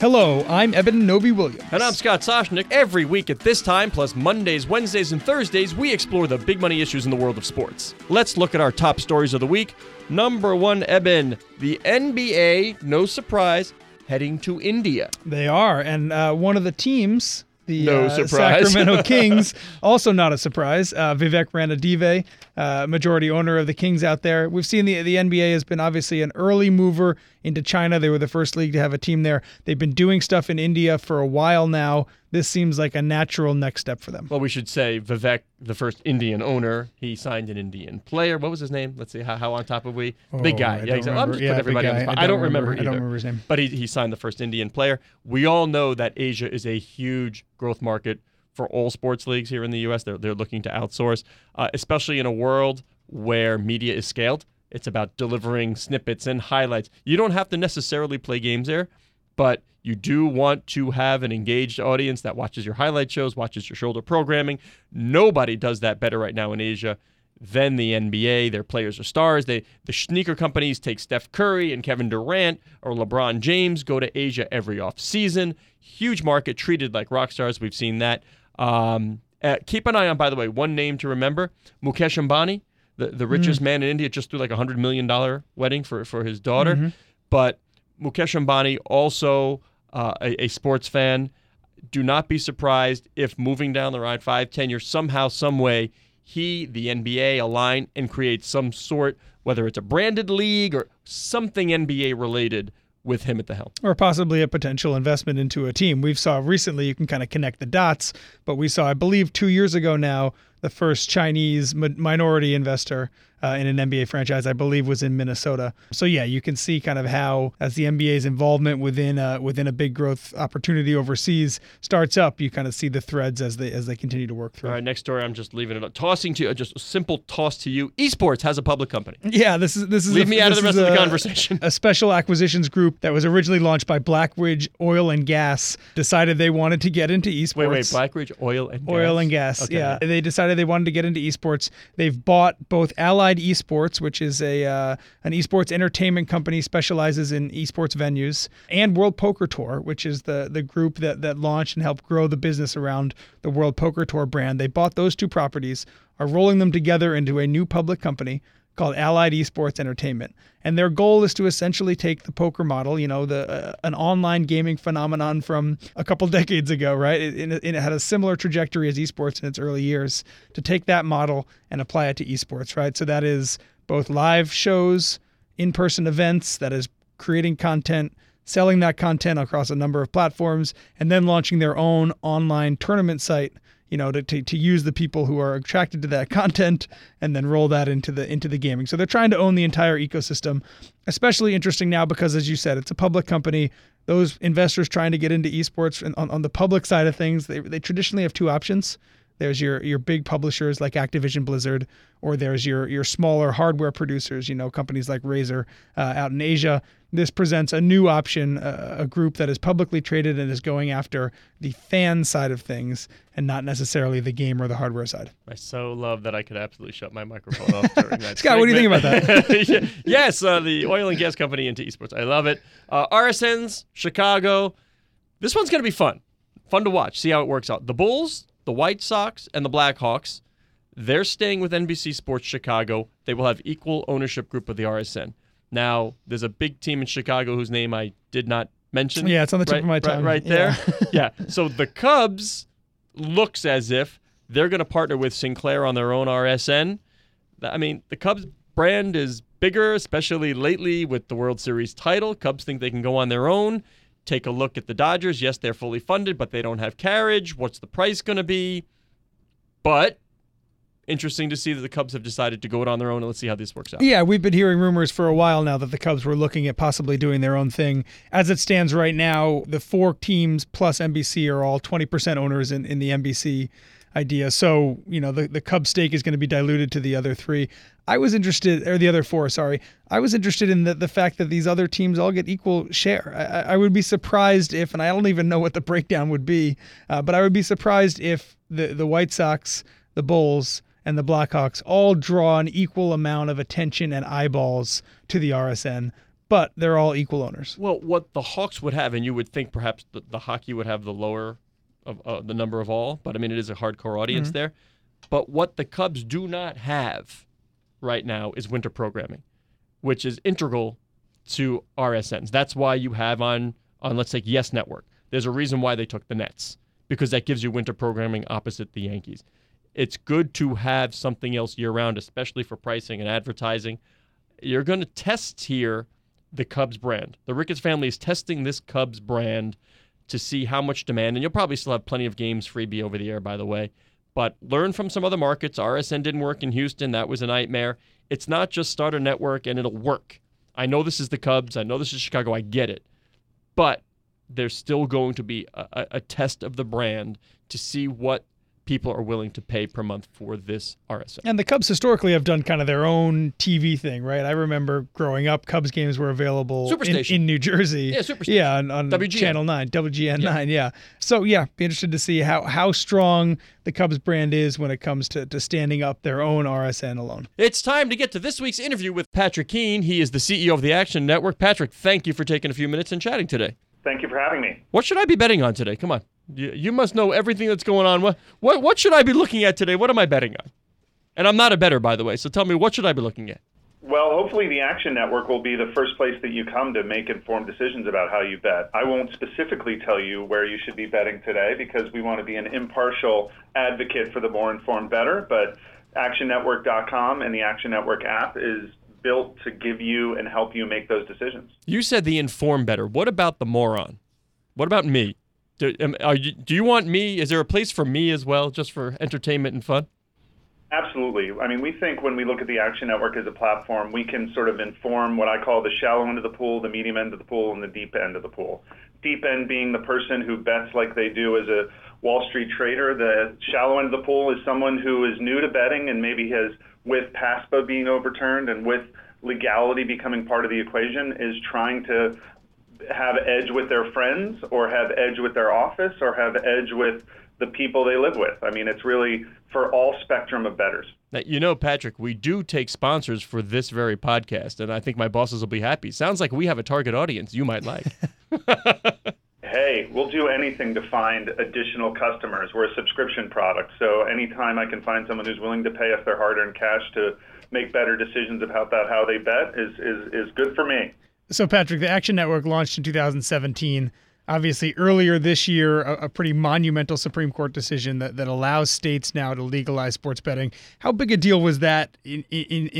Hello, I'm Eben Novy-Williams. And I'm Scott Soshnick. Every week at this time, plus Mondays, Wednesdays, and Thursdays, we explore the big money issues in the world of sports. Let's look at our top stories of the week. Number one, Eben, the NBA, no surprise, heading to India. They are, and one of the teams, the Sacramento Kings, also not a surprise. Vivek Ranadive, majority owner of the Kings out there. We've seen the NBA has been obviously an early mover into China. They were the first league to have a team there. They've been doing stuff in India for a while now. This seems like a natural next step for them. Well, we should say Vivek, the first Indian owner, he signed an Indian player. What was his name? Let's see, how on top of we? Big guy. Yeah, exactly. I'm just putting everybody on the spot. I don't remember either. I don't remember his name. But he signed the first Indian player. We all know that Asia is a huge growth market for all sports leagues here in the U.S. They're looking to outsource, especially in a world where media is scaled. It's about delivering snippets and highlights. You don't have to necessarily play games there, but you do want to have an engaged audience that watches your highlight shows, watches your shoulder programming. Nobody does that better right now in Asia than the NBA. Their players are stars. The sneaker companies take Steph Curry and Kevin Durant or LeBron James, go to Asia every offseason. Huge market, treated like rock stars. We've seen that. Keep an eye on, by the way, one name to remember, Mukesh Ambani, the richest man in India, just threw like a $100 million wedding for his daughter. Mm-hmm. But Mukesh Ambani, also a sports fan. Do not be surprised if moving down the road 5-10 years, somehow, some way, he, the NBA, align and create some sort, whether it's a branded league or something NBA-related, with him at the helm. Or possibly a potential investment into a team. We've saw recently, you can kind of connect the dots, but we saw, I believe 2 years ago now, the first Chinese minority investor in an NBA franchise, I believe, was in Minnesota. So yeah, you can see kind of how, as the NBA's involvement within a big growth opportunity overseas starts up, you kind of see the threads as they continue to work through. All right, next story, I'm just leaving it up. Tossing to you, just a simple toss to you. Esports has a public company. Yeah, this is leave me out of the rest of the conversation. A special acquisitions group that was originally launched by Blackridge Oil and Gas decided they wanted to get into esports. Wait, Blackridge Oil and Gas. Oil and Gas. Okay. Yeah, they decided they wanted to get into esports. They've bought both Allied Esports, which is an esports entertainment company, specializes in esports venues, and World Poker Tour, which is the group that launched and helped grow the business around the World Poker Tour brand. They bought those two properties, are rolling them together into a new public company called Allied Esports Entertainment. And their goal is to essentially take the poker model, an online gaming phenomenon from a couple decades ago, right? It had a similar trajectory as esports in its early years, to take that model and apply it to esports, right? So that is both live shows, in-person events, that is creating content, selling that content across a number of platforms, and then launching their own online tournament site, to use the people who are attracted to that content and then roll that into the gaming. So they're trying to own the entire ecosystem, especially interesting now because, as you said, it's a public company. Those investors trying to get into esports and on the public side of things, they traditionally have two options. There's your big publishers like Activision Blizzard, or there's your smaller hardware producers, companies like Razer out in Asia. This presents a new option, a group that is publicly traded and is going after the fan side of things and not necessarily the game or the hardware side. I so love that I could absolutely shut my microphone off during that. Scott, segment. What do you think about that? Yes, the oil and gas company into esports. I love it. RSNs, Chicago. This one's going to be fun. Fun to watch. See how it works out. The Bulls, the White Sox, and the Blackhawks, they're staying with NBC Sports Chicago. They will have equal ownership group of the RSN. Now, there's a big team in Chicago whose name I did not mention. Yeah, it's on the tip of my tongue. Right there. Yeah. So the Cubs looks as if they're going to partner with Sinclair on their own RSN. I mean, the Cubs brand is bigger, especially lately with the World Series title. Cubs think they can go on their own. Take a look at the Dodgers. Yes, they're fully funded, but they don't have carriage. What's the price going to be? But interesting to see that the Cubs have decided to go it on their own, and let's see how this works out. Yeah, we've been hearing rumors for a while now that the Cubs were looking at possibly doing their own thing. As it stands right now, the four teams plus NBC are all 20% owners in the NBC idea. So, the Cubs stake is going to be diluted to the other three. The other four, sorry. I was interested in the fact that these other teams all get equal share. I would be surprised if, and I don't even know what the breakdown would be, but I would be surprised if the White Sox, the Bulls, and the Blackhawks all draw an equal amount of attention and eyeballs to the RSN. but they're all equal owners. Well, what the Hawks would have, and you would think perhaps the hockey would have the lower of the number of all, but I mean, it is a hardcore audience mm-hmm. there. But what the Cubs do not have right now is winter programming, which is integral to RSNs. That's why you have on let's say, YES Network. There's a reason why they took the Nets, because that gives you winter programming opposite the Yankees. It's good to have something else year-round, especially for pricing and advertising. You're going to test here the Cubs brand. The Ricketts family is testing this Cubs brand to see how much demand, and you'll probably still have plenty of games freebie over the air, by the way, but learn from some other markets. RSN didn't work in Houston. That was a nightmare. It's not just start a network and it'll work. I know this is the Cubs. I know this is Chicago. I get it. But there's still going to be a test of the brand to see what people are willing to pay per month for this RSN. And the Cubs historically have done kind of their own TV thing, right? I remember growing up, Cubs games were available in New Jersey. Yeah, Superstation. Yeah, on WGN. Channel 9, WGN 9, yeah. So, yeah, be interested to see how strong the Cubs brand is when it comes to standing up their own RSN alone. It's time to get to this week's interview with Patrick Keane. He is the CEO of the Action Network. Patrick, thank you for taking a few minutes and chatting today. Thank you for having me. What should I be betting on today? Come on. You must know everything that's going on. What should I be looking at today? What am I betting on? And I'm not a bettor, by the way, so tell me, what should I be looking at? Well, hopefully the Action Network will be the first place that you come to make informed decisions about how you bet. I won't specifically tell you where you should be betting today because we want to be an impartial advocate for the more informed bettor, but actionnetwork.com and the Action Network app is built to give you and help you make those decisions. You said the informed bettor. What about the moron? What about me? Do you want me? Is there a place for me as well, just for entertainment and fun? Absolutely. I mean, we think when we look at the Action Network as a platform, we can sort of inform what I call the shallow end of the pool, the medium end of the pool, and the deep end of the pool. Deep end being the person who bets like they do as a Wall Street trader. The shallow end of the pool is someone who is new to betting and maybe has, with PASPA being overturned and with legality becoming part of the equation, is trying to have edge with their friends or have edge with their office or have edge with the people they live with. I mean, it's really for all spectrum of bettors. Now, you know, Patrick, we do take sponsors for this very podcast, and I think my bosses will be happy. Sounds like we have a target audience you might like. Hey, we'll do anything to find additional customers. We're a subscription product, so anytime I can find someone who's willing to pay us their hard-earned cash to make better decisions about how they bet is good for me. So, Patrick, the Action Network launched in 2017. Obviously, earlier this year, a pretty monumental Supreme Court decision that allows states now to legalize sports betting. How big a deal was that in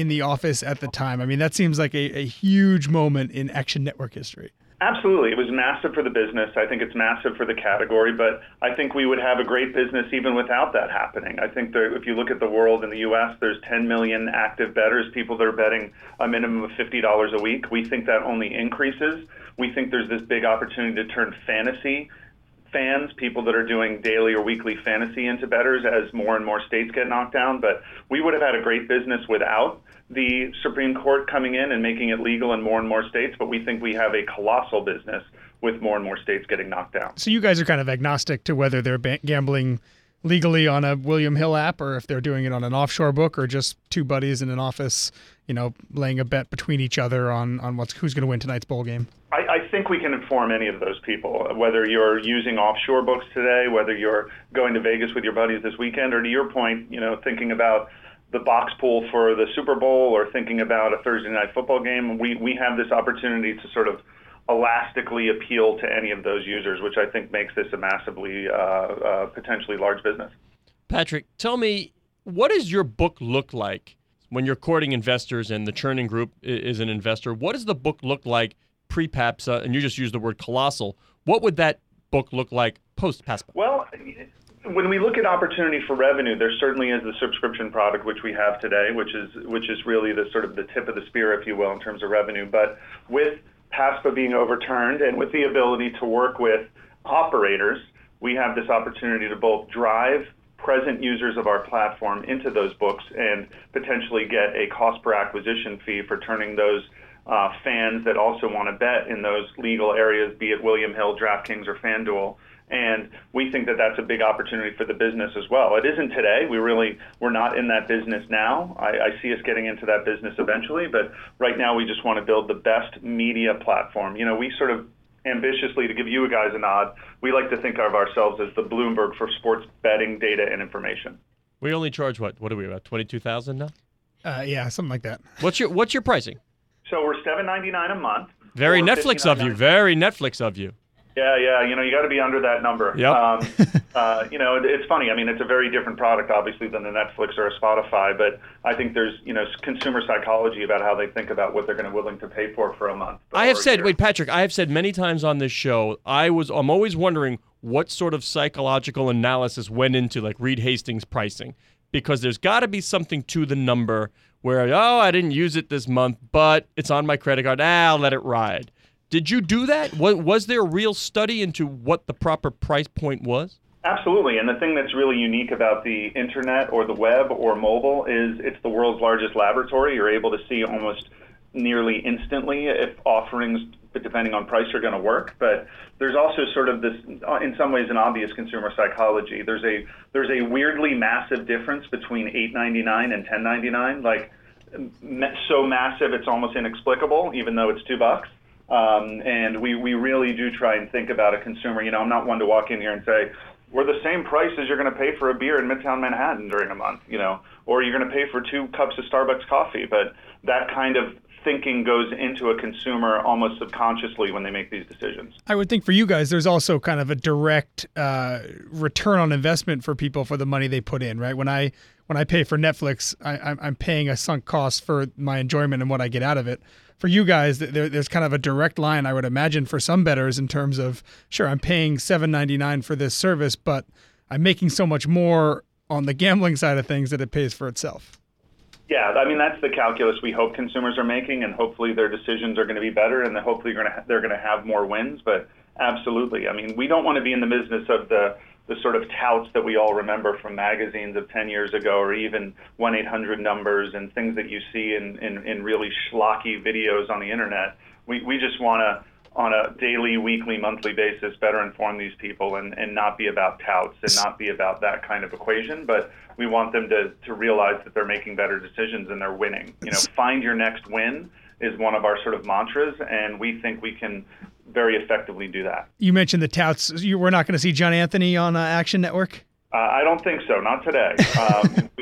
the office at the time? I mean, that seems like a huge moment in Action Network history. Absolutely. It was massive for the business. I think it's massive for the category, but I think we would have a great business even without that happening. I think that if you look at the world in the U.S., there's 10 million active bettors, people that are betting a minimum of $50 a week. We think that only increases. We think there's this big opportunity to turn fantasy fans, people that are doing daily or weekly fantasy, into bettors as more and more states get knocked down. But we would have had a great business without the Supreme Court coming in and making it legal in more and more states, but we think we have a colossal business with more and more states getting knocked down. So you guys are kind of agnostic to whether they're gambling legally on a William Hill app or if they're doing it on an offshore book or just two buddies in an office, you know, laying a bet between each other on who's going to win tonight's bowl game. I think we can inform any of those people, whether you're using offshore books today, whether you're going to Vegas with your buddies this weekend, or to your point, you know, thinking about the box pool for the Super Bowl or thinking about a Thursday night football game. We have this opportunity to sort of elastically appeal to any of those users, which I think makes this a massively potentially large business. Patrick, tell me, what does your book look like when you're courting investors and the Churning Group is an investor? What does the book look like pre-PAPSA? And you just used the word colossal. What would that book look like post-PAPSA? Well, when we look at opportunity for revenue, there certainly is the subscription product, which we have today, which is really the sort of the tip of the spear, if you will, in terms of revenue. But with PASPA being overturned and with the ability to work with operators, we have this opportunity to both drive present users of our platform into those books and potentially get a cost per acquisition fee for turning those fans that also want to bet in those legal areas, be it William Hill, DraftKings, or FanDuel. And we think that that's a big opportunity for the business as well. It isn't today. We're not in that business now. I see us getting into that business eventually, but right now we just want to build the best media platform. You know, we sort of ambitiously, to give you guys a nod, we like to think of ourselves as the Bloomberg for sports betting data and information. We only charge what are we, about $22,000 now? Yeah, something like that. What's your pricing? So we're $7.99 a month. Very Netflix of you. Very Netflix of you. Yeah. You know, you got to be under that number. Yep. You know, it's funny. I mean, it's a very different product, obviously, than the Netflix or a Spotify. But I think there's, you know, consumer psychology about how they think about what they're going to willing to pay for a month. Wait, Patrick, I have said many times on this show, I'm always wondering what sort of psychological analysis went into like Reed Hastings pricing, because there's got to be something to the number where, I didn't use it this month, but it's on my credit card. I'll let it ride. Did you do that? Was there a real study into what the proper price point was? Absolutely. And the thing that's really unique about the internet or the web or mobile is it's the world's largest laboratory. You're able to see almost nearly instantly if offerings, depending on price, are going to work. But there's also sort of this, in some ways, an obvious consumer psychology. There's a weirdly massive difference between $8.99 and $10.99, like so massive it's almost inexplicable, even though it's $2. And we really do try and think about a consumer. You know, I'm not one to walk in here and say, we're the same price as you're going to pay for a beer in Midtown Manhattan during a month, you know, or you're going to pay for 2 cups of Starbucks coffee. But that kind of thinking goes into a consumer almost subconsciously when they make these decisions. I would think for you guys, there's also kind of a direct return on investment for people for the money they put in, right? When I pay for Netflix, I'm paying a sunk cost for my enjoyment and what I get out of it. For you guys, there's kind of a direct line, I would imagine, for some bettors in terms of, sure, I'm paying $7.99 for this service, but I'm making so much more on the gambling side of things that it pays for itself. Yeah, I mean, that's the calculus we hope consumers are making, and hopefully their decisions are going to be better, and hopefully they're going to have more wins. But absolutely, I mean, we don't want to be in the business of the sort of touts that we all remember from magazines of 10 years ago, or even 1-800 numbers and things that you see in really schlocky videos on the internet. We just want to, on a daily, weekly, monthly basis, better inform these people and not be about touts and not be about that kind of equation, but we want them to realize that they're making better decisions and they're winning. You know, find your next win is one of our sort of mantras, and we think we can very effectively do that. You mentioned the touts. We're not going to see John Anthony on Action Network? I don't think so. Not today.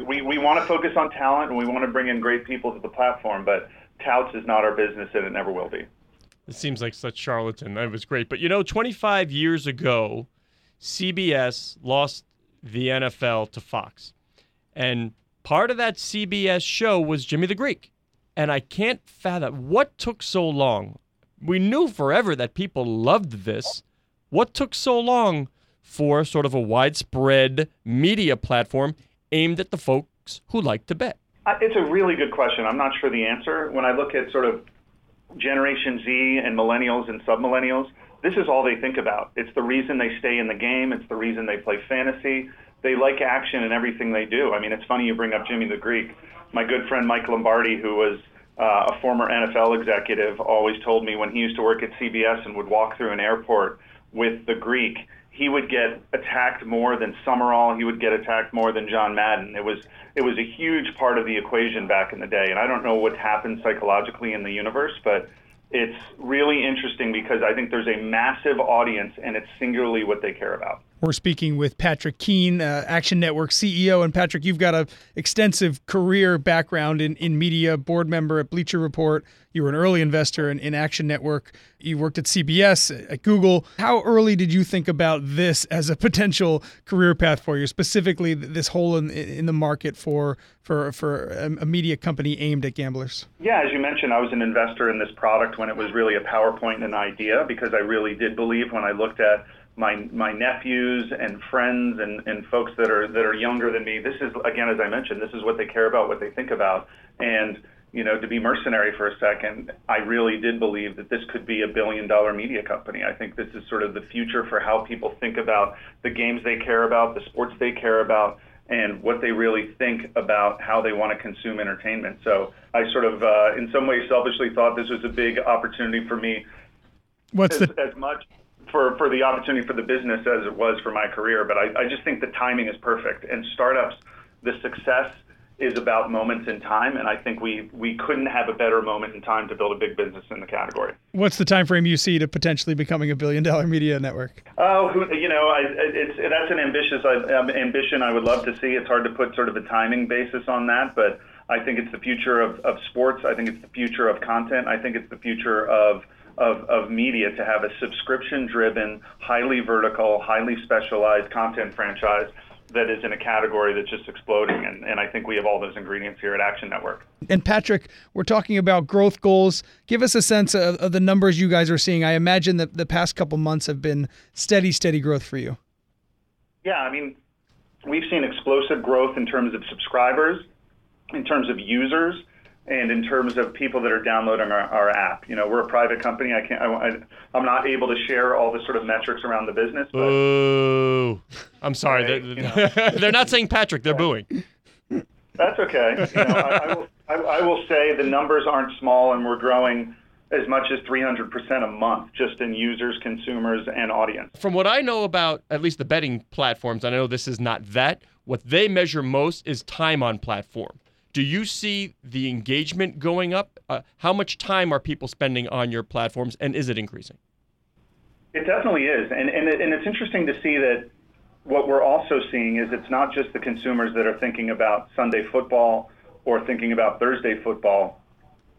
We want to focus on talent, and we want to bring in great people to the platform, but touts is not our business, and it never will be. It seems like such charlatan. That was great. But, you know, 25 years ago, CBS lost the NFL to Fox. And part of that CBS show was Jimmy the Greek. And I can't fathom what took so long. We knew forever that people loved this. What took so long for sort of a widespread media platform aimed at the folks who like to bet? It's a really good question. I'm not sure the answer. When I look at sort of Generation Z and millennials and submillennials, this is all they think about. It's the reason they stay in the game. It's the reason they play fantasy. They like action in everything they do. I mean, it's funny you bring up Jimmy the Greek. My good friend Mike Lombardi, who was a former NFL executive, always told me when he used to work at CBS and would walk through an airport with the Greek, he would get attacked more than Summerall. He would get attacked more than John Madden. It was a huge part of the equation back in the day, and I don't know what's happened psychologically in the universe, but it's really interesting because I think there's a massive audience, and it's singularly what they care about. We're speaking with Patrick Keane, Action Network CEO. And Patrick, you've got an extensive career background in media, board member at Bleacher Report. You were an early investor in Action Network. You worked at CBS, at Google. How early did you think about this as a potential career path for you, specifically this hole in the market for a media company aimed at gamblers? Yeah, as you mentioned, I was an investor in this product when it was really a PowerPoint and an idea, because I really did believe when I looked at my nephews and friends and folks that are younger than me, this is, again, as I mentioned, this is what they care about, what they think about. And, you know, to be mercenary for a second, I really did believe that this could be $1 billion media company. I think this is sort of the future for how people think about the games they care about, the sports they care about, and what they really think about how they want to consume entertainment. So I sort of, in some ways, selfishly thought this was a big opportunity for me. As much for the opportunity for the business as it was for my career. But I just think the timing is perfect. And startups, the success is about moments in time, and I think we couldn't have a better moment in time to build a big business in the category. What's the time frame you see to potentially becoming a billion-dollar media network? Oh, that's an ambitious ambition I would love to see. It's hard to put sort of a timing basis on that, but I think it's the future of sports. I think it's the future of content. I think it's the future of media to have a subscription-driven, highly vertical, highly specialized content franchise that is in a category that's just exploding. And I think we have all those ingredients here at Action Network. And Patrick, we're talking about growth goals. Give us a sense of the numbers you guys are seeing. I imagine that the past couple months have been steady growth for you. Yeah, I mean, we've seen explosive growth in terms of subscribers, in terms of users, and in terms of people that are downloading our app. You know, we're a private company. I'm not able to share all the sort of metrics around the business. But, ooh, I'm sorry. Right, they're not saying Patrick. They're booing. That's okay. You know, I will say the numbers aren't small, and we're growing as much as 300% a month just in users, consumers, and audience. From what I know about at least the betting platforms, I know this is not that. What they measure most is time on platform. Do you see the engagement going up? How much time are people spending on your platforms, and is it increasing? It definitely is, and it's interesting to see that what we're also seeing is it's not just the consumers that are thinking about Sunday football or thinking about Thursday football.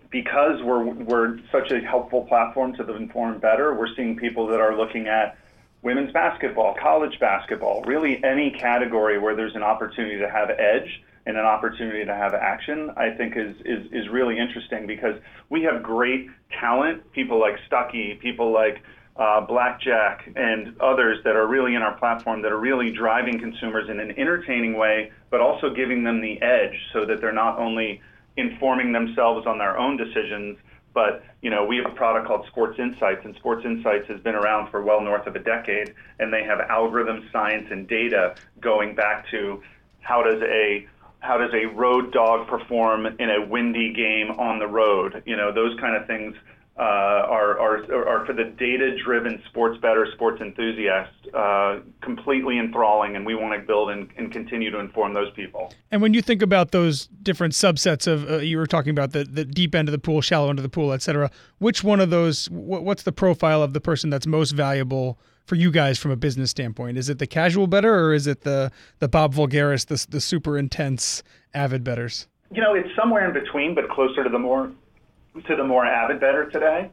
Because we're such a helpful platform to the informed better, we're seeing people that are looking at women's basketball, college basketball, really any category where there's an opportunity to have edge and an opportunity to have action, I think is really interesting because we have great talent, people like Stucky, people like Blackjack, and others that are really in our platform that are really driving consumers in an entertaining way, but also giving them the edge so that they're not only informing themselves on their own decisions, but, you know, we have a product called Sports Insights, and Sports Insights has been around for well north of a decade, and they have algorithm science and data going back to how does a road dog perform in a windy game on the road? You know, those kind of things are for the data-driven sports better, sports enthusiasts, completely enthralling, and we want to build and continue to inform those people. And when you think about those different subsets of, you were talking about the deep end of the pool, shallow end of the pool, et cetera, which one of those, what's the profile of the person that's most valuable for you guys from a business standpoint? Is it the casual bettor or is it the Bob Vulgaris, the super intense avid bettors? You know, it's somewhere in between, but closer to the more avid bettor today.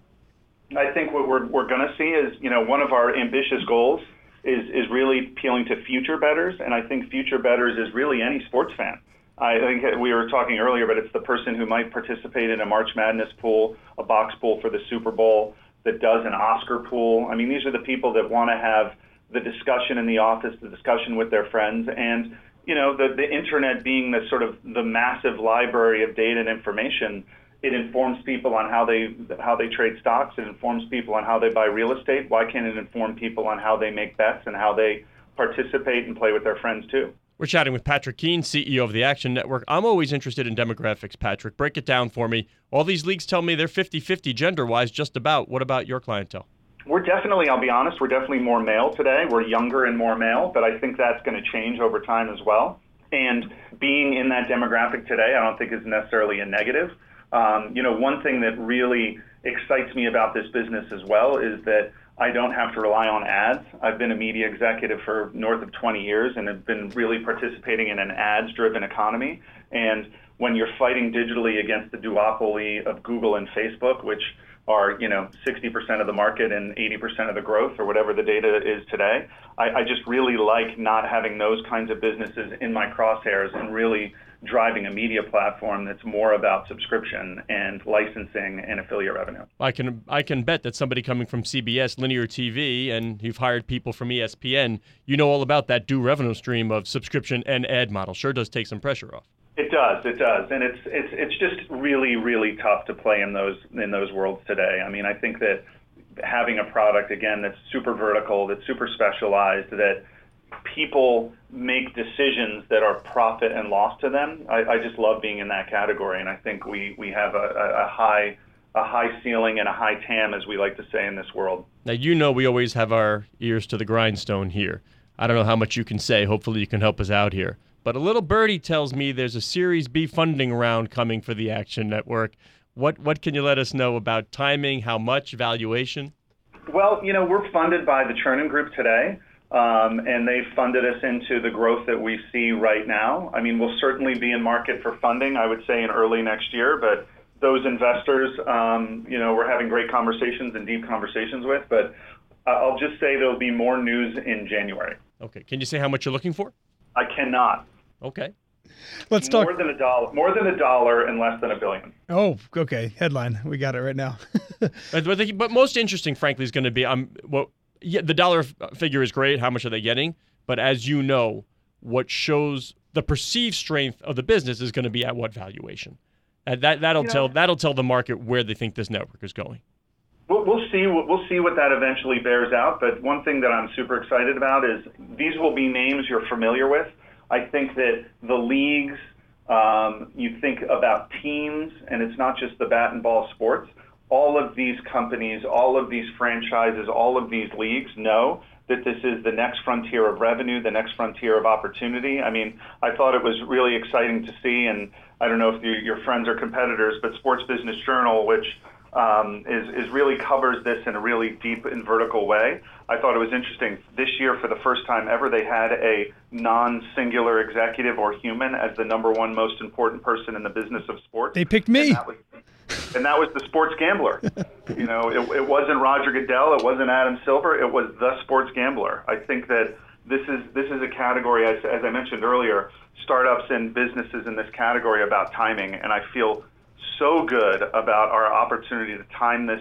I think what we're going to see is, you know, one of our ambitious goals is really appealing to future bettors, and I think future bettors is really any sports fan. I think we were talking earlier, but it's the person who might participate in a March Madness pool, a box pool for the Super Bowl, that does an Oscar pool. I mean, these are the people that want to have the discussion in the office, the discussion with their friends, and, you know, the internet being the sort of the massive library of data and information, it informs people on how they trade stocks, it informs people on how they buy real estate. Why can't it inform people on how they make bets and how they participate and play with their friends too? We're chatting with Patrick Keane, CEO of the Action Network. I'm always interested in demographics, Patrick. Break it down for me. All these leagues tell me they're 50-50 gender-wise just about. What about your clientele? We're definitely, I'll be honest, we're definitely more male today. We're younger and more male, but I think that's going to change over time as well. And being in that demographic today, I don't think is necessarily a negative. You know, one thing that really excites me about this business as well is that I don't have to rely on ads. I've been a media executive for north of 20 years and have been really participating in an ads-driven economy. And when you're fighting digitally against the duopoly of Google and Facebook, which are, you know, 60% of the market and 80% of the growth or whatever the data is today, I just really like not having those kinds of businesses in my crosshairs and really driving a media platform that's more about subscription and licensing and affiliate revenue. I can bet that somebody coming from CBS, linear TV, and you've hired people from ESPN, you know all about that due revenue stream of subscription and ad model. Sure does take some pressure off. It does. And it's just really, really tough to play in those worlds today. I mean, I think that having a product, again, that's super vertical, that's super specialized, that people make decisions that are profit and loss to them. I just love being in that category, and I think we have a high ceiling and a high TAM, as we like to say in this world. Now, you know, we always have our ears to the grindstone here. I don't know how much you can say. Hopefully you can help us out here. But a little birdie tells me there's a Series B funding round coming for the Action Network. What can you let us know about timing, how much, valuation? Well, you know, we're funded by the Chernin Group today, and they've funded us into the growth that we see right now. I mean, we'll certainly be in market for funding, I would say, in early next year, but those investors, you know, we're having great conversations and deep conversations with, but I'll just say there'll be more news in January. Okay. Can you say how much you're looking for? I cannot. Okay. Let's talk more than a dollar and less than $1 billion. Oh, okay. Headline. We got it right now. But most interesting, frankly, is going to be the dollar figure is great. How much are they getting? But as you know, what shows the perceived strength of the business is going to be at what valuation. That'll tell the market where they think this network is going. We'll see what that eventually bears out. But one thing that I'm super excited about is these will be names you're familiar with. I think that the leagues, you think about teams, and it's not just the bat and ball sports. All of these companies, all of these franchises, all of these leagues know that this is the next frontier of revenue, the next frontier of opportunity. I mean, I thought it was really exciting to see, and I don't know if your friends are competitors, but Sports Business Journal, which is really covers this in a really deep and vertical way. I thought it was interesting. This year, for the first time ever, they had a non-singular executive or human as the number one most important person in the business of sports. They picked me. And that was the sports gambler. You know, it wasn't Roger Goodell. It wasn't Adam Silver. It was the sports gambler. I think that this is a category, as I mentioned earlier, startups and businesses in this category about timing, and I feel so good about our opportunity to time this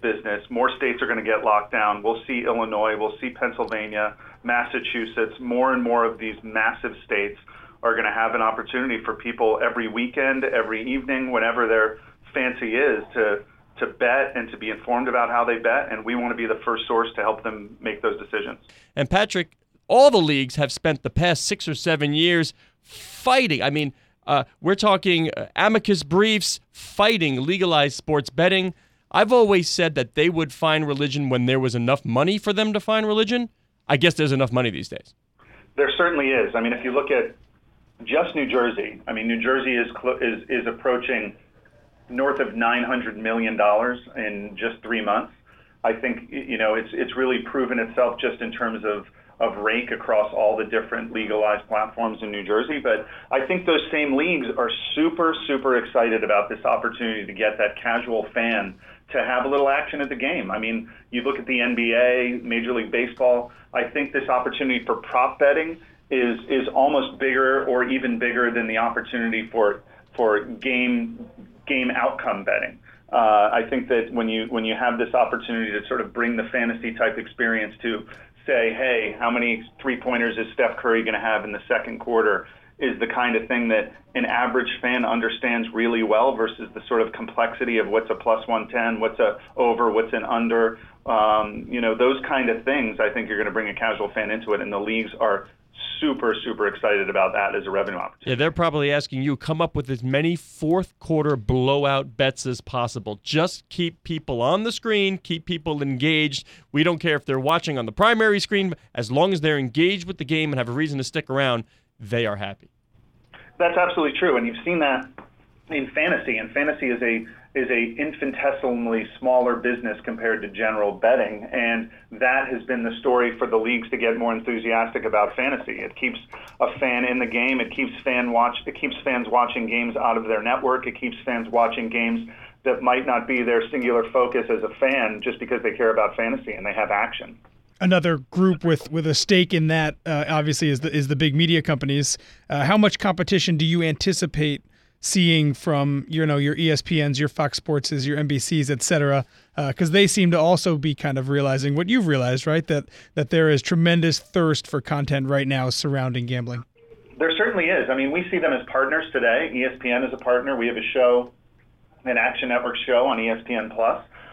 business. More states are going to get locked down. We'll see Illinois, we'll see Pennsylvania, Massachusetts. More and more of these massive states are going to have an opportunity for people every weekend, every evening, whenever their fancy is, to bet and to be informed about how they bet. And we want to be the first source to help them make those decisions. And Patrick, all the leagues have spent the past 6 or 7 years fighting. I mean, we're talking amicus briefs, fighting legalized sports betting. I've always said that they would find religion when there was enough money for them to find religion. I guess there's enough money these days. There certainly is. I mean, if you look at just New Jersey, I mean, New Jersey is approaching north of $900 million in just 3 months. I think, you know, it's really proven itself just in terms of rake across all the different legalized platforms in New Jersey. But I think those same leagues are super, super excited about this opportunity to get that casual fan to have a little action at the game. I mean, you look at the NBA, Major League Baseball, I think this opportunity for prop betting is almost bigger or even bigger than the opportunity for game outcome betting. I think that when you have this opportunity to sort of bring the fantasy type experience to say, hey, how many three-pointers is Steph Curry going to have in the second quarter, is the kind of thing that an average fan understands really well versus the sort of complexity of what's a plus 110, what's a over, what's an under. You know, those kind of things, I think you're going to bring a casual fan into it, and the leagues are super, super excited about that as a revenue opportunity. Yeah, they're probably asking you, come up with as many fourth quarter blowout bets as possible. Just keep people on the screen, keep people engaged. We don't care if they're watching on the primary screen. As long as they're engaged with the game and have a reason to stick around, they are happy. That's absolutely true, and you've seen that in fantasy. And fantasy is an infinitesimally smaller business compared to general betting, and that has been the story for the leagues to get more enthusiastic about fantasy. It keeps a fan in the game. It keeps fans watching games out of their network. It keeps fans watching games that might not be their singular focus as a fan just because they care about fantasy and they have action. Another group with a stake in that, obviously, is the big media companies. How much competition do you anticipate seeing from, you know, your ESPNs, your Fox Sportses, your NBCs, et cetera, because they seem to also be kind of realizing what you've realized, right, that there is tremendous thirst for content right now surrounding gambling? There certainly is. I mean, we see them as partners today. ESPN is a partner. We have a show, an Action Network show on ESPN+.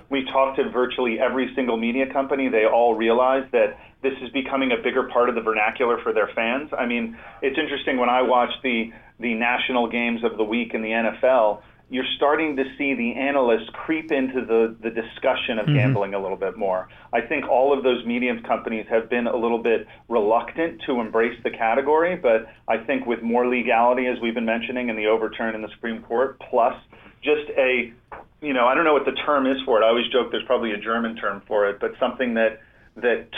We've talked to virtually every single media company. They all realize that this is becoming a bigger part of the vernacular for their fans. I mean, it's interesting when I watch the national games of the week in the NFL, you're starting to see the analysts creep into the discussion of gambling a little bit more. I think all of those media companies have been a little bit reluctant to embrace the category, but I think with more legality, as we've been mentioning, and the overturn in the Supreme Court, plus just a, you know, I don't know what the term is for it. I always joke there's probably a German term for it, but something that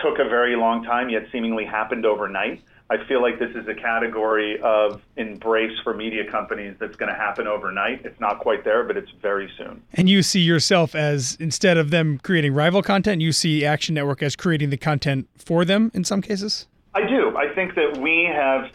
took a very long time yet seemingly happened overnight. I feel like this is a category of embrace for media companies that's going to happen overnight. It's not quite there, but it's very soon. And you see yourself as, instead of them creating rival content, you see Action Network as creating the content for them in some cases? I do. I think that we have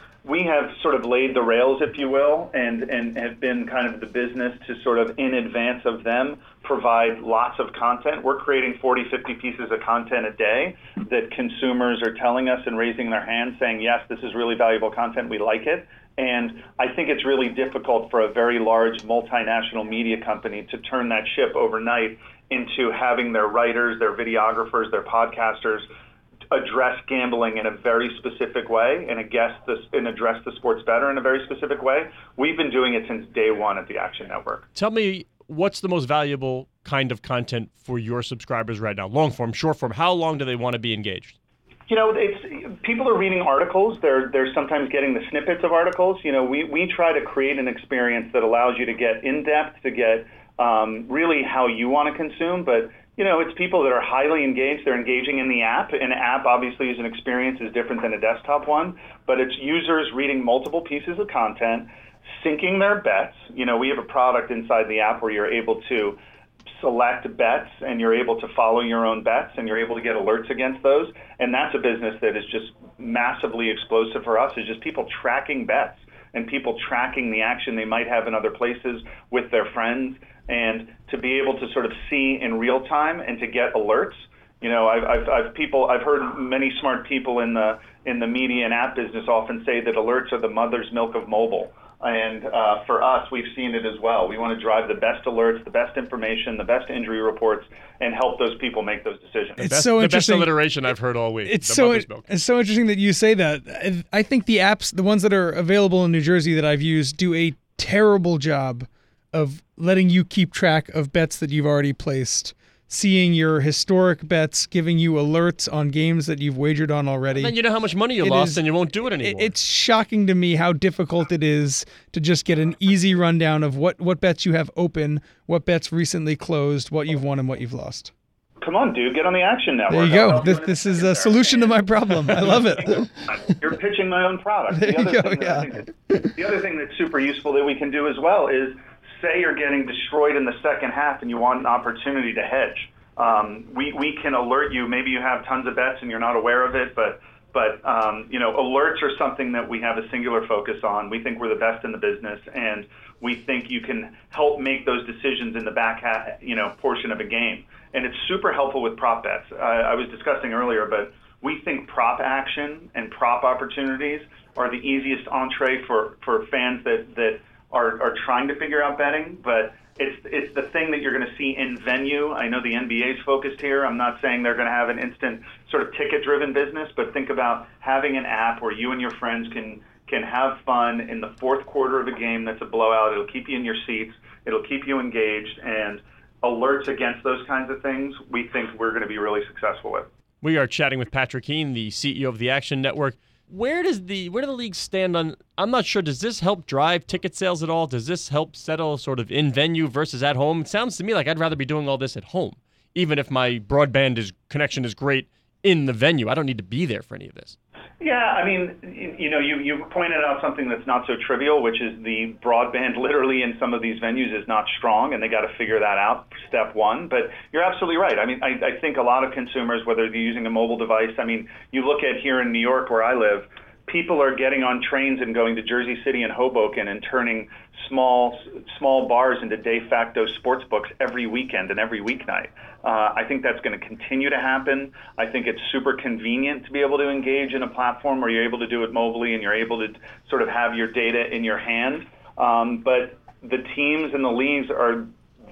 sort of laid the rails, if you will, and have been kind of the business to sort of, in advance of them, provide lots of content. We're creating 40, 50 pieces of content a day that consumers are telling us and raising their hands saying, yes, this is really valuable content, we like it. And I think it's really difficult for a very large multinational media company to turn that ship overnight into having their writers, their videographers, their podcasters address gambling in a very specific way and address the sports bettor in a very specific way. We've been doing it since day one at the Action Network. Tell me, what's the most valuable kind of content for your subscribers right now? Long form, short form, how long do they want to be engaged? You know, people are reading articles. They're sometimes getting the snippets of articles. You know, we try to create an experience that allows you to get in-depth, to get really how you want to consume. But, you know, it's people that are highly engaged. They're engaging in the app. An app, obviously, is an experience is different than a desktop one. But it's users reading multiple pieces of content, syncing their bets. You know, we have a product inside the app where you're able to select bets and you're able to follow your own bets and you're able to get alerts against those. And that's a business that is just massively explosive for us, is just people tracking bets and people tracking the action they might have in other places with their friends, and to be able to sort of see in real time and to get alerts. You know, I've heard many smart people in the media and app business often say that alerts are the mother's milk of mobile. And for us, we've seen it as well. We want to drive the best alerts, the best information, the best injury reports, and help those people make those decisions. The best alliteration I've heard all week. It's so interesting that you say that. I think the apps, the ones that are available in New Jersey that I've used, do a terrible job of letting you keep track of bets that you've already placed, seeing your historic bets, giving you alerts on games that you've wagered on already. And then you know how much money you lost and you won't do it anymore. It's shocking to me how difficult it is to just get an easy rundown of what bets you have open, what bets recently closed, what you've won and what you've lost. Come on, dude. Get on the Action Network. There you go. This is a solution to my problem. I love it. You're pitching my own product. The other thing that's super useful that we can do as well is, say you're getting destroyed in the second half and you want an opportunity to hedge. We can alert you. Maybe you have tons of bets and you're not aware of it, but you know, alerts are something that we have a singular focus on. We think we're the best in the business, and we think you can help make those decisions in the back half, you know, portion of a game. And it's super helpful with prop bets. I was discussing earlier, but we think prop action and prop opportunities are the easiest entree for fans that are trying to figure out betting, but it's the thing that you're going to see in venue. I know the NBA's focused here. I'm not saying they're going to have an instant sort of ticket-driven business, but think about having an app where you and your friends can have fun in the fourth quarter of a game that's a blowout. It'll keep you in your seats. It'll keep you engaged, and alerts against those kinds of things we think we're going to be really successful with. We are chatting with Patrick Keane, the CEO of the Action Network. Where do the leagues stand on, I'm not sure, does this help drive ticket sales at all? Does this help settle sort of in-venue versus at home? It sounds to me like I'd rather be doing all this at home, even if my broadband connection is great in the venue. I don't need to be there for any of this. Yeah, I mean, you know, you pointed out something that's not so trivial, which is the broadband literally in some of these venues is not strong, and they got to figure that out, step one. But you're absolutely right. I mean, I think a lot of consumers, whether they're using a mobile device, I mean, you look at here in New York where I live, people are getting on trains and going to Jersey City and Hoboken and turning small bars into de facto sports books every weekend and every weeknight. I think that's going to continue to happen. I think it's super convenient to be able to engage in a platform where you're able to do it mobilely and you're able to sort of have your data in your hand. But the teams and the leagues are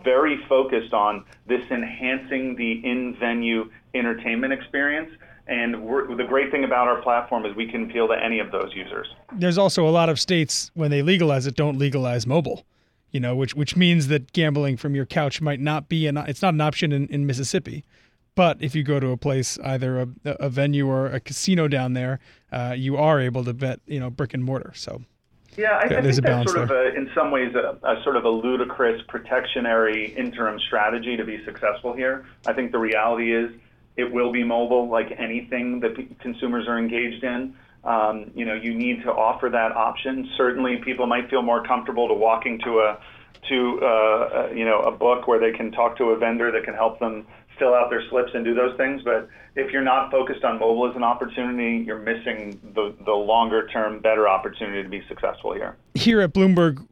very focused on this enhancing the in-venue entertainment experience. And the great thing about our platform is we can appeal to any of those users. There's also a lot of states, when they legalize it, don't legalize mobile, you know, which means that gambling from your couch might not be it's not an option in Mississippi. But if you go to a place, either a venue or a casino down there, you are able to bet, you know, brick and mortar. So yeah, I think that's sort of in some ways a sort of a ludicrous protectionary interim strategy to be successful here. I think the reality is, it will be mobile, like anything that consumers are engaged in. You know, you need to offer that option. Certainly, people might feel more comfortable to walking to a book where they can talk to a vendor that can help them fill out their slips and do those things. But if you're not focused on mobile as an opportunity, you're missing the longer-term, better opportunity to be successful here. Here at Bloomberg,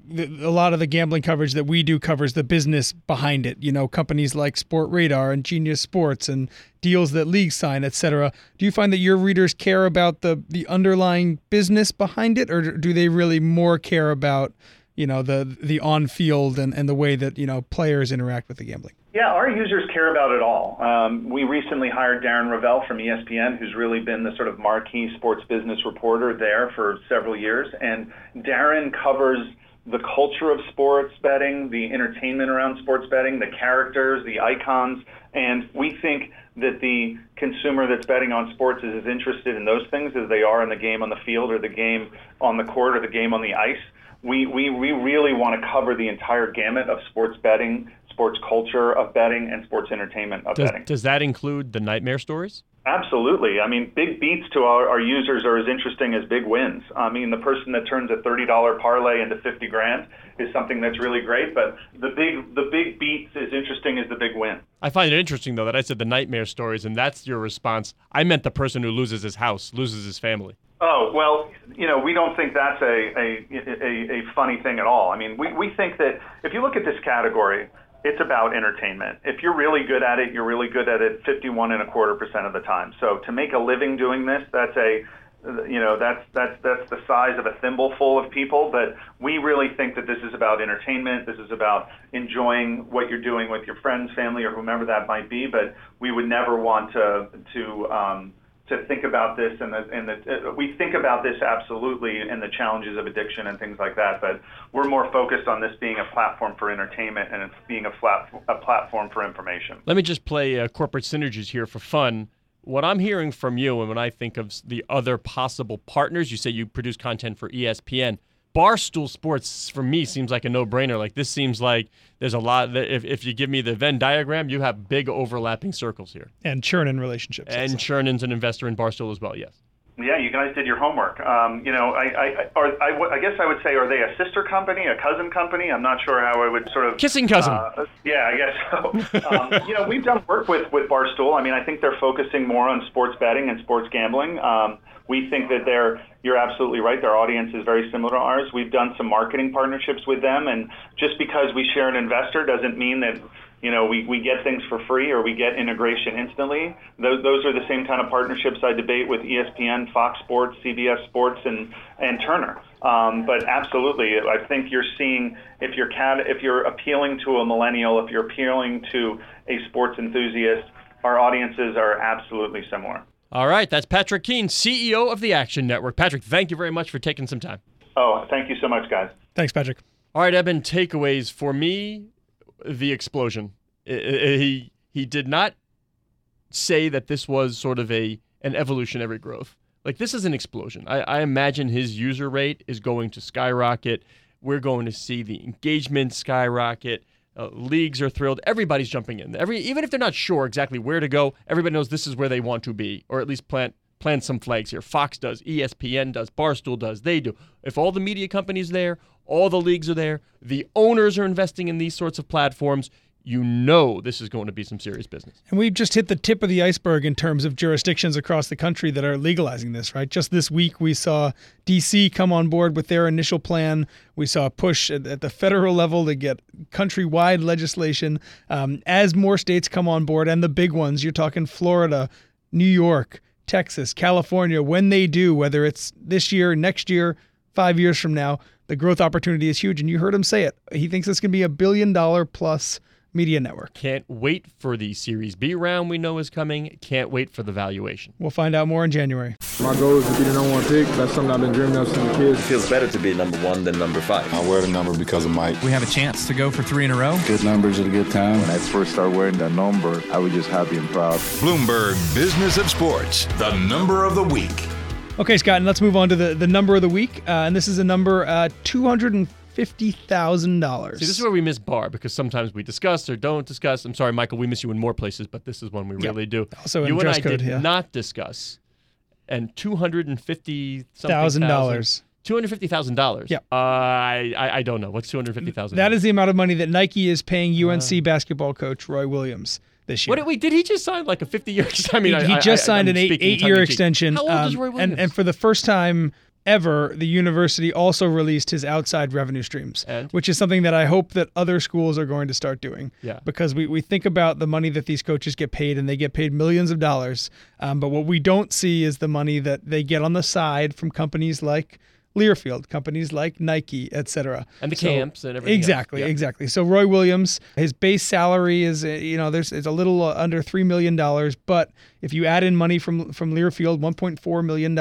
a lot of the gambling coverage that we do covers the business behind it. You know, companies like Sport Radar and Genius Sports and deals that leagues sign, et cetera. Do you find that your readers care about the underlying business behind it, or do they really more care about, you know, the on-field and the way that, you know, players interact with the gambling? Yeah, our users care about it all. We recently hired Darren Ravel from ESPN, who's really been the sort of marquee sports business reporter there for several years. And Darren covers the culture of sports betting, the entertainment around sports betting, the characters, the icons. And we think that the consumer that's betting on sports is as interested in those things as they are in the game on the field or the game on the court or the game on the ice. We really want to cover the entire gamut of sports betting, sports culture of betting, and sports entertainment of betting. Does that include the nightmare stories? Absolutely. I mean, big beats to our users are as interesting as big wins. I mean, the person that turns a $30 parlay into 50 grand is something that's really great, but the big beats is interesting as the big win. I find it interesting, though, that I said the nightmare stories, and that's your response. I meant the person who loses his house, loses his family. Oh, well, you know, we don't think that's a funny thing at all. I mean, we think that if you look at this category, it's about entertainment. If you're really good at it, you're really good at it 51.25% of the time. So to make a living doing this, that's the size of a thimbleful of people. But we really think that this is about entertainment. This is about enjoying what you're doing with your friends, family, or whomever that might be. But we would never want to think about this, and we think about this absolutely, and the challenges of addiction and things like that. But we're more focused on this being a platform for entertainment and it's being a platform for information. Let me just play corporate synergies here for fun. What I'm hearing from you, and when I think of the other possible partners, you say you produce content for ESPN. Barstool Sports, for me, seems like a no-brainer. Like, this seems like there's a lot. If you give me the Venn diagram, you have big overlapping circles here. And Chernin relationships. And Chernin's an investor in Barstool as well, yes. Yeah, you guys did your homework. I guess I would say, are they a sister company, a cousin company? I'm not sure how I would sort of... Kissing cousin. Yeah, I guess so. You know, we've done work with Barstool. I mean, I think they're focusing more on sports betting and sports gambling. We think that you're absolutely right, their audience is very similar to ours. We've done some marketing partnerships with them, and just because we share an investor doesn't mean that, you know, we get things for free or we get integration instantly. Those are the same kind of partnerships I debate with ESPN, Fox Sports, CBS Sports, and Turner. But absolutely, I think you're seeing, if you're appealing to a millennial, if you're appealing to a sports enthusiast, our audiences are absolutely similar. All right, that's Patrick Keane, CEO of the Action Network. Patrick, thank you very much for taking some time. Oh, thank you so much, guys. Thanks, Patrick. All right, Eben, takeaways for me. The explosion. He did not say that this was sort of an evolutionary growth. Like, this is an explosion. I imagine his user rate is going to skyrocket. We're going to see the engagement skyrocket. Leagues are thrilled. Everybody's jumping in. Even if they're not sure exactly where to go, everybody knows this is where they want to be, or at least plant some flags here. Fox does. ESPN does. Barstool does. They do. If all the media companies there, all the leagues are there, the owners are investing in these sorts of platforms, you know this is going to be some serious business. And we've just hit the tip of the iceberg in terms of jurisdictions across the country that are legalizing this, right? Just this week, we saw D.C. come on board with their initial plan. We saw a push at the federal level to get countrywide legislation. As more states come on board, and the big ones, you're talking Florida, New York, Texas, California, when they do, whether it's this year, next year, 5 years from now, the growth opportunity is huge. And you heard him say it. He thinks it's going to be a $1 billion-plus media network. Can't wait for the Series B round we know is coming. Can't wait for the valuation. We'll find out more in January. My goal is to be the number one pick. That's something I've been dreaming of since the kids. It feels better to be number one than number five. I wear the number because of Mike. We have a chance to go for three in a row. Good numbers at a good time. When I first started wearing that number, I was just happy and proud. Bloomberg Business of Sports, the number of the week. Okay, Scott, and let's move on to the number of the week. And this is a number $250,000. See, this is where we miss Barr, because sometimes we discuss or don't discuss. I'm sorry, Michael, we miss you in more places, but this is one we really do. Also, you and I did not discuss. And $250,000. $250,000. Yeah. I don't know. What's $250,000? That is the amount of money that Nike is paying UNC basketball coach Roy Williams this year. Did he just sign like a 50-year extension? I mean, he just signed an eight-year extension. How old is Roy Williams? And for the first time ever, the university also released his outside revenue streams, which is something that I hope that other schools are going to start doing. Yeah. Because we think about the money that these coaches get paid, and they get paid millions of dollars. But what we don't see is the money that they get on the side from companies like Learfield, companies like Nike, et cetera. And the camps and everything. Exactly, exactly. So Roy Williams, his base salary is, it's a little under $3 million. But if you add in money from Learfield, $1.4 million,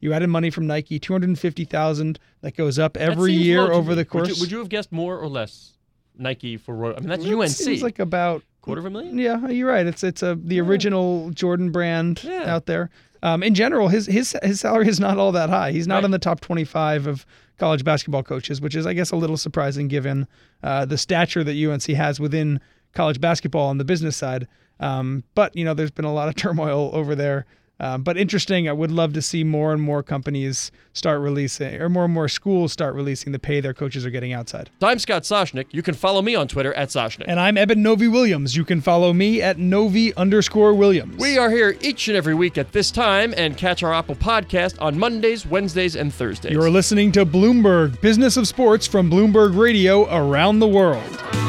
you add in money from Nike, $250,000. That goes up every year over the course. Would you have guessed more or less Nike for Roy? I mean, that's UNC. Seems like about $250,000. Yeah, you're right. It's the original Jordan brand out there. In general, his salary is not all that high. He's not in the top 25 of college basketball coaches, which is, I guess, a little surprising given the stature that UNC has within college basketball on the business side. But, there's been a lot of turmoil over there. But interesting, I would love to see more and more companies start releasing, or more and more schools start releasing the pay their coaches are getting outside. I'm Scott Soshnick. You can follow me on Twitter at Soshnick. And I'm Eben Novy-Williams. You can follow me at Novy_Williams. We are here each and every week at this time, and catch our Apple podcast on Mondays, Wednesdays, and Thursdays. You're listening to Bloomberg Business of Sports from Bloomberg Radio around the world.